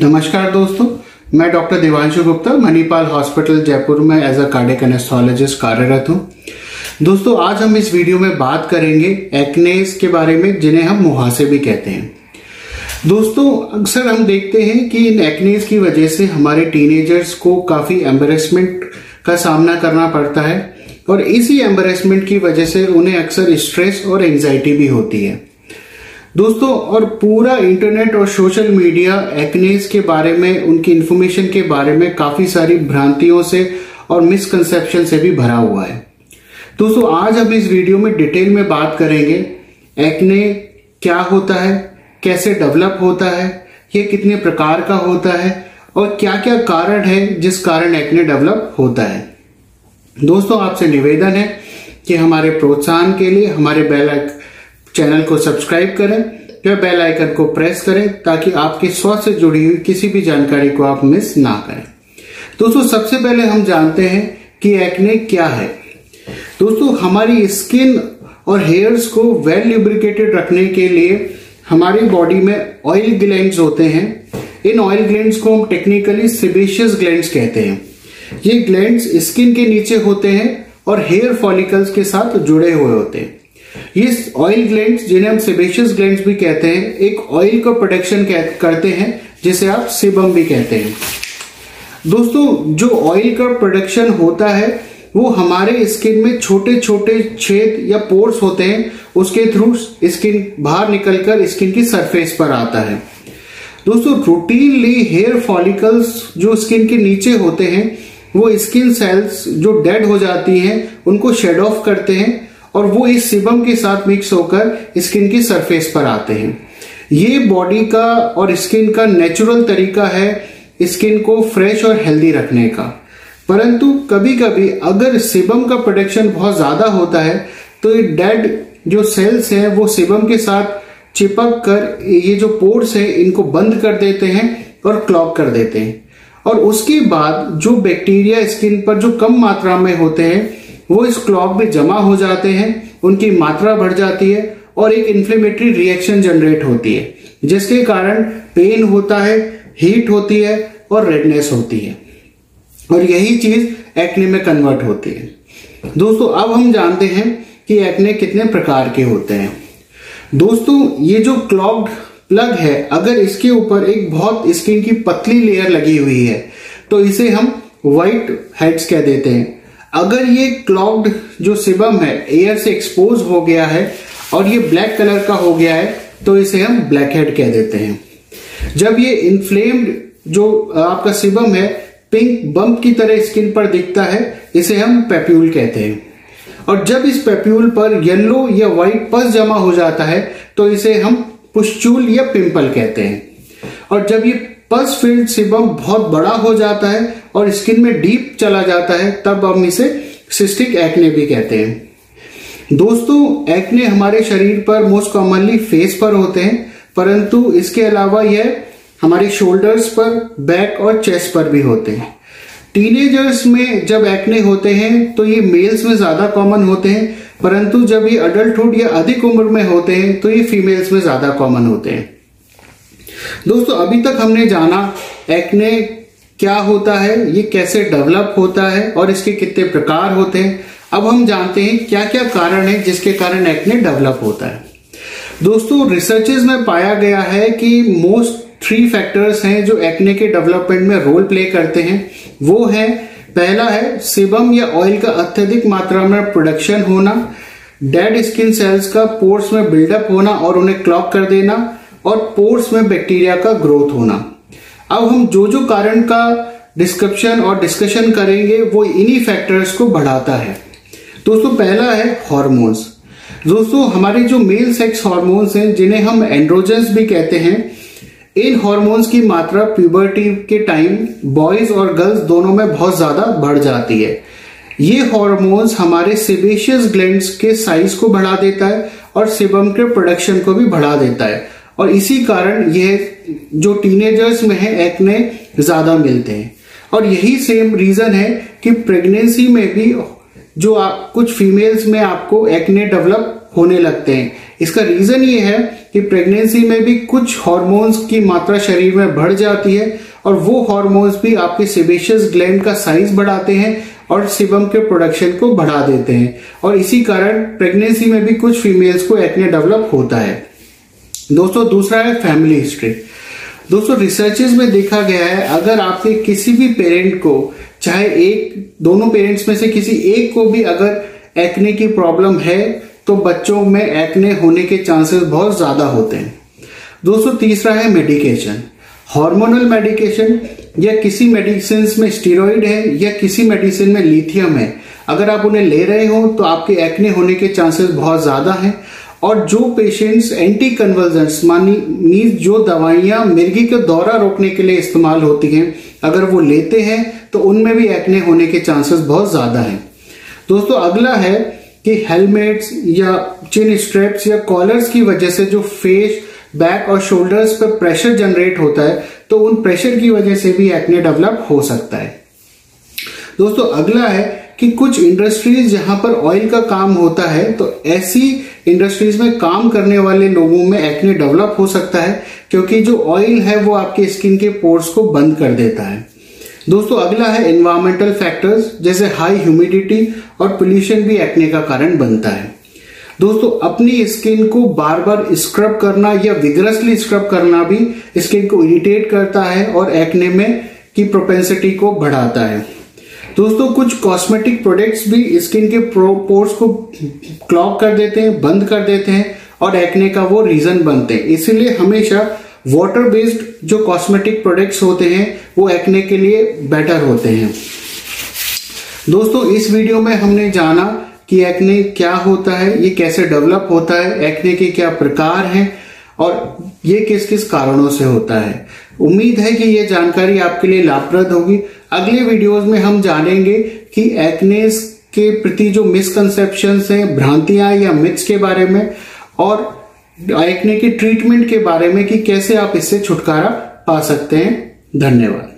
नमस्कार दोस्तों, मैं डॉक्टर देवांशु गुप्ता मणिपाल हॉस्पिटल जयपुर में एज अ कार्डियक एनेस्थोलॉजिस्ट कार्यरत हूं। दोस्तों, आज हम इस वीडियो में बात करेंगे एक्नेस के बारे में, जिन्हें हम मुहासे भी कहते हैं। दोस्तों, अक्सर हम देखते हैं कि इन एक्नेस की वजह से हमारे टीनेजर्स को काफ़ी एम्बेरसमेंट का सामना करना पड़ता है और इसी एम्बेरसमेंट की वजह से उन्हें अक्सर स्ट्रेस और एंजाइटी भी होती है। दोस्तों, और पूरा इंटरनेट और सोशल मीडिया एक्नेस के बारे में, उनकी इन्फॉर्मेशन के बारे में काफ़ी सारी भ्रांतियों से और मिसकंसेप्शन से भी भरा हुआ है। दोस्तों, आज हम इस वीडियो में डिटेल में बात करेंगे एक्ने क्या होता है, कैसे डेवलप होता है, ये कितने प्रकार का होता है और क्या क्या कारण है जिस कारण एक्ने डेवलप होता है। दोस्तों, आपसे निवेदन है कि हमारे प्रोत्साहन के लिए हमारे चैनल को सब्सक्राइब करें या बेल आइकन को प्रेस करें ताकि आपके स्वास्थ्य से जुड़ी हुई किसी भी जानकारी को आप मिस ना करें। दोस्तों, सबसे पहले हम जानते हैं कि एक्ने क्या है। दोस्तों, हमारी स्किन और हेयर्स को वेल लुब्रिकेटेड रखने के लिए हमारी बॉडी में ऑयल ग्लैंड्स होते हैं। इन ऑयल ग्लैंड्स को हम टेक्निकली सेबेशियस ग्लैंड्स कहते हैं। ये ग्लैंड्स स्किन के नीचे होते हैं और हेयर फॉलिकल्स के साथ जुड़े हुए होते हैं। ये ऑयल ग्लैंड्स, जिन्हें हम सेबेशियस ग्लैंड्स भी कहते हैं, एक ऑयल का प्रोडक्शन करते हैं जिसे आप सेबम भी कहते हैं। दोस्तों, जो ऑयल का प्रोडक्शन होता है वो हमारे स्किन में छोटे छोटे छेद या पोर्स होते हैं, उसके थ्रू स्किन बाहर निकलकर स्किन की सरफेस पर आता है। दोस्तों, रूटीनली हेयर फॉलिकल्स जो स्किन के नीचे होते हैं वो स्किन सेल्स जो डेड हो जाती हैं उनको शेड ऑफ करते हैं और वो इस सीबम के साथ मिक्स होकर स्किन की सरफेस पर आते हैं। ये बॉडी का और स्किन का नेचुरल तरीका है स्किन को फ्रेश और हेल्दी रखने का। परंतु कभी कभी अगर सीबम का प्रोडक्शन बहुत ज़्यादा होता है तो ये डेड जो सेल्स हैं वो सीबम के साथ चिपक कर ये जो पोर्स हैं इनको बंद कर देते हैं और क्लॉग कर देते हैं, और उसके बाद जो बैक्टीरिया स्किन पर जो कम मात्रा में होते हैं वो इस क्लॉग में जमा हो जाते हैं, उनकी मात्रा बढ़ जाती है और एक इन्फ्लेमेटरी रिएक्शन जनरेट होती है जिसके कारण पेन होता है, हीट होती है और रेडनेस होती है, और यही चीज एक्ने में कन्वर्ट होती है। दोस्तों, अब हम जानते हैं कि एक्ने कितने प्रकार के होते हैं। दोस्तों, ये जो क्लॉग्ड प्लग है, अगर इसके ऊपर एक बहुत स्किन की पतली लेयर लगी हुई है तो इसे हम व्हाइट हेड्स कह देते हैं। अगर ये क्लॉग्ड जो सीबम है एयर से एक्सपोज हो गया है और ये ब्लैक कलर का हो गया है तो इसे हम ब्लैक हेड कह देते हैं। जब ये इन्फ्लेम्ड जो आपका सीबम है पिंक बम्प की तरह स्किन पर दिखता है, इसे हम पैप्यूल कहते हैं, और जब इस पैप्यूल पर येलो या व्हाइट पस जमा हो जाता है तो इसे हम पुस्टूल या पिंपल कहते हैं, और जब ये पस फिल्ड सीबम बहुत बड़ा हो जाता है और स्किन में डीप चला जाता है तब हम इसे सिस्टिक एक्ने भी कहते हैं। दोस्तों, एक्ने हमारे शरीर पर मोस्ट कॉमनली फेस पर होते हैं, परंतु इसके अलावा यह हमारे शोल्डर्स पर, बैक और चेस्ट पर भी होते हैं। टीनेजर्स में जब एक्ने होते हैं तो ये मेल्स में ज़्यादा कॉमन होते हैं, परंतु जब ये अडल्टहुड या अधिक उम्र में होते हैं तो ये फीमेल्स में ज़्यादा कॉमन होते हैं। दोस्तों, अभी तक हमने जाना एक्ने क्या होता है, ये कैसे डेवलप होता है और इसके कितने प्रकार होते हैं। अब हम जानते हैं क्या क्या कारण है जिसके कारण एक्ने डेवलप होता है। दोस्तों, रिसर्चेज में पाया गया है कि मोस्ट 3 फैक्टर्स हैं जो एक्ने के डेवलपमेंट में रोल प्ले करते हैं। वो है, पहला है सीबम या ऑयल का अत्यधिक मात्रा में प्रोडक्शन होना, डेड स्किन सेल्स का पोर्स में बिल्डअप होना और उन्हें क्लॉग कर देना, और पोर्स में बैक्टीरिया का ग्रोथ होना। अब हम जो कारण का डिस्कशन करेंगे वो इन्हीं फैक्टर्स को बढ़ाता है। दोस्तों, पहला है हॉर्मोन्स। दोस्तों, हमारे जो मेल सेक्स हॉर्मोन्स हैं जिन्हें हम एंड्रोजेंस भी कहते हैं, इन हॉर्मोन्स की मात्रा प्यूबर्टी के टाइम बॉयज और गर्ल्स दोनों में बहुत ज़्यादा बढ़ जाती है। ये हॉर्मोन्स हमारे सेबेशियस ग्लैंड्स के साइज को बढ़ा देता है और सीबम के प्रोडक्शन को भी बढ़ा देता है, और इसी कारण यह जो टीनेजर्स में है एक्ने ज़्यादा मिलते हैं। और यही सेम रीज़न है कि प्रेगनेंसी में भी जो कुछ फीमेल्स में आपको एक्ने डेवलप होने लगते हैं। इसका रीजन ये है कि प्रेगनेंसी में भी कुछ हार्मोन्स की मात्रा शरीर में बढ़ जाती है और वो हार्मोन्स भी आपके सेबेशियस ग्लैंड का साइज बढ़ाते हैं और सीबम के प्रोडक्शन को बढ़ा देते हैं और इसी कारण प्रेगनेंसी में भी कुछ फीमेल्स को एक्ने डेवलप होता है। दोस्तों दूसरा है फैमिली हिस्ट्री। दोस्तों रिसर्चेस में देखा गया है अगर आपके किसी भी पेरेंट को, चाहे एक दोनों पेरेंट्स में से किसी एक को भी अगर एक्ने की प्रॉब्लम है तो बच्चों में एक्ने होने के चांसेस बहुत ज़्यादा होते हैं। दोस्तों तीसरा है मेडिकेशन, हार्मोनल मेडिकेशन या किसी मेडिसिन में स्टीरॉयड है या किसी मेडिसिन में लिथियम है, अगर आप उन्हें ले रहे हो तो आपके एक्ने होने के चांसेस बहुत ज़्यादा हैं। और जो पेशेंट्स एंटी कन्वल्जेंट्स मानी जो दवाइयाँ मिर्गी का दौरा रोकने के लिए इस्तेमाल होती हैं, अगर वो लेते हैं तो उनमें भी एक्ने होने के चांसेस बहुत ज़्यादा हैं। दोस्तों अगला है कि हेलमेट्स या चिन स्ट्रेप्स या कॉलर्स की वजह से जो फेस, बैक और शोल्डर्स पर प्रेशर जनरेट होता है तो उन प्रेशर की वजह से भी एक्ने डेवलप हो सकता है। दोस्तों अगला है कि कुछ इंडस्ट्रीज जहां पर ऑयल का काम होता है तो ऐसी इंडस्ट्रीज में काम करने वाले लोगों में एक्ने डेवलप हो सकता है क्योंकि जो ऑयल है वो आपके स्किन के पोर्स को बंद कर देता है। दोस्तों अगला है एनवायरमेंटल फैक्टर्स जैसे हाई ह्यूमिडिटी और पोल्यूशन भी एक्ने का कारण बनता है। दोस्तों अपनी स्किन को बार बार स्क्रब करना या विगरसली स्क्रब करना भी स्किन को इरिटेट करता है और एक्ने में की प्रोपेंसिटी को बढ़ाता है। दोस्तों कुछ कॉस्मेटिक प्रोडक्ट्स भी स्किन के पोर्स को क्लॉग कर देते हैं, बंद कर देते हैं और एक्ने का वो रीजन बनते हैं। इसीलिए हमेशा वाटर बेस्ड जो कॉस्मेटिक प्रोडक्ट्स होते हैं वो एक्ने के लिए बेटर होते हैं। दोस्तों इस वीडियो में हमने जाना कि एक्ने क्या होता है, ये कैसे डेवलप होता है, एक्ने के क्या प्रकार हैं और ये किस किस कारणों से होता है। उम्मीद है कि ये जानकारी आपके लिए लाभप्रद होगी। अगले वीडियोस में हम जानेंगे कि एक्ने के प्रति जो मिसकंसेप्शंस हैं, भ्रांतियां या मिथ्स के बारे में और एक्ने के ट्रीटमेंट के बारे में कि कैसे आप इससे छुटकारा पा सकते हैं। धन्यवाद।